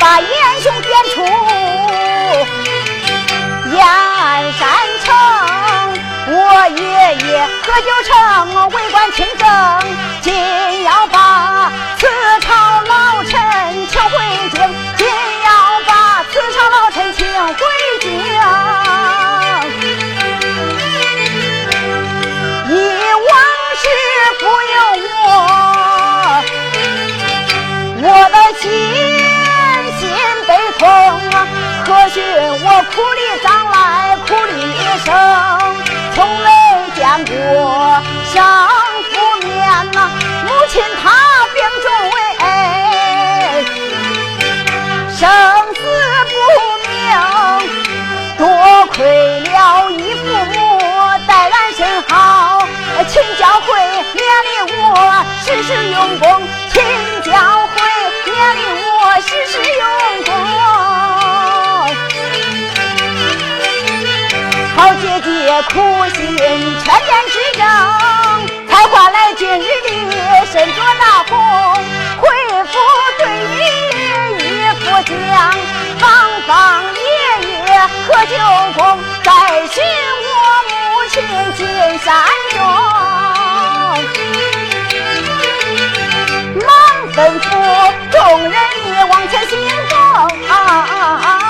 把严兄贬出燕山城，我爷爷何九成为官清正，今要把此朝老臣请回京，今要把此朝老臣请回京。以往事不由我的心悲痛，何须我苦里张来苦里生，从未见过丧夫面呐，母亲她病重危，生死不明，多亏了义父母待俺甚好，亲教会勉励我时时用功，亲教会勉励我时时用功，好姐姐苦心劝谏指正，才换来今日的身着大红，恢复对于与父将，堂房爷爷和舅公，再寻我母亲进山中，忙吩咐众人也往前行动。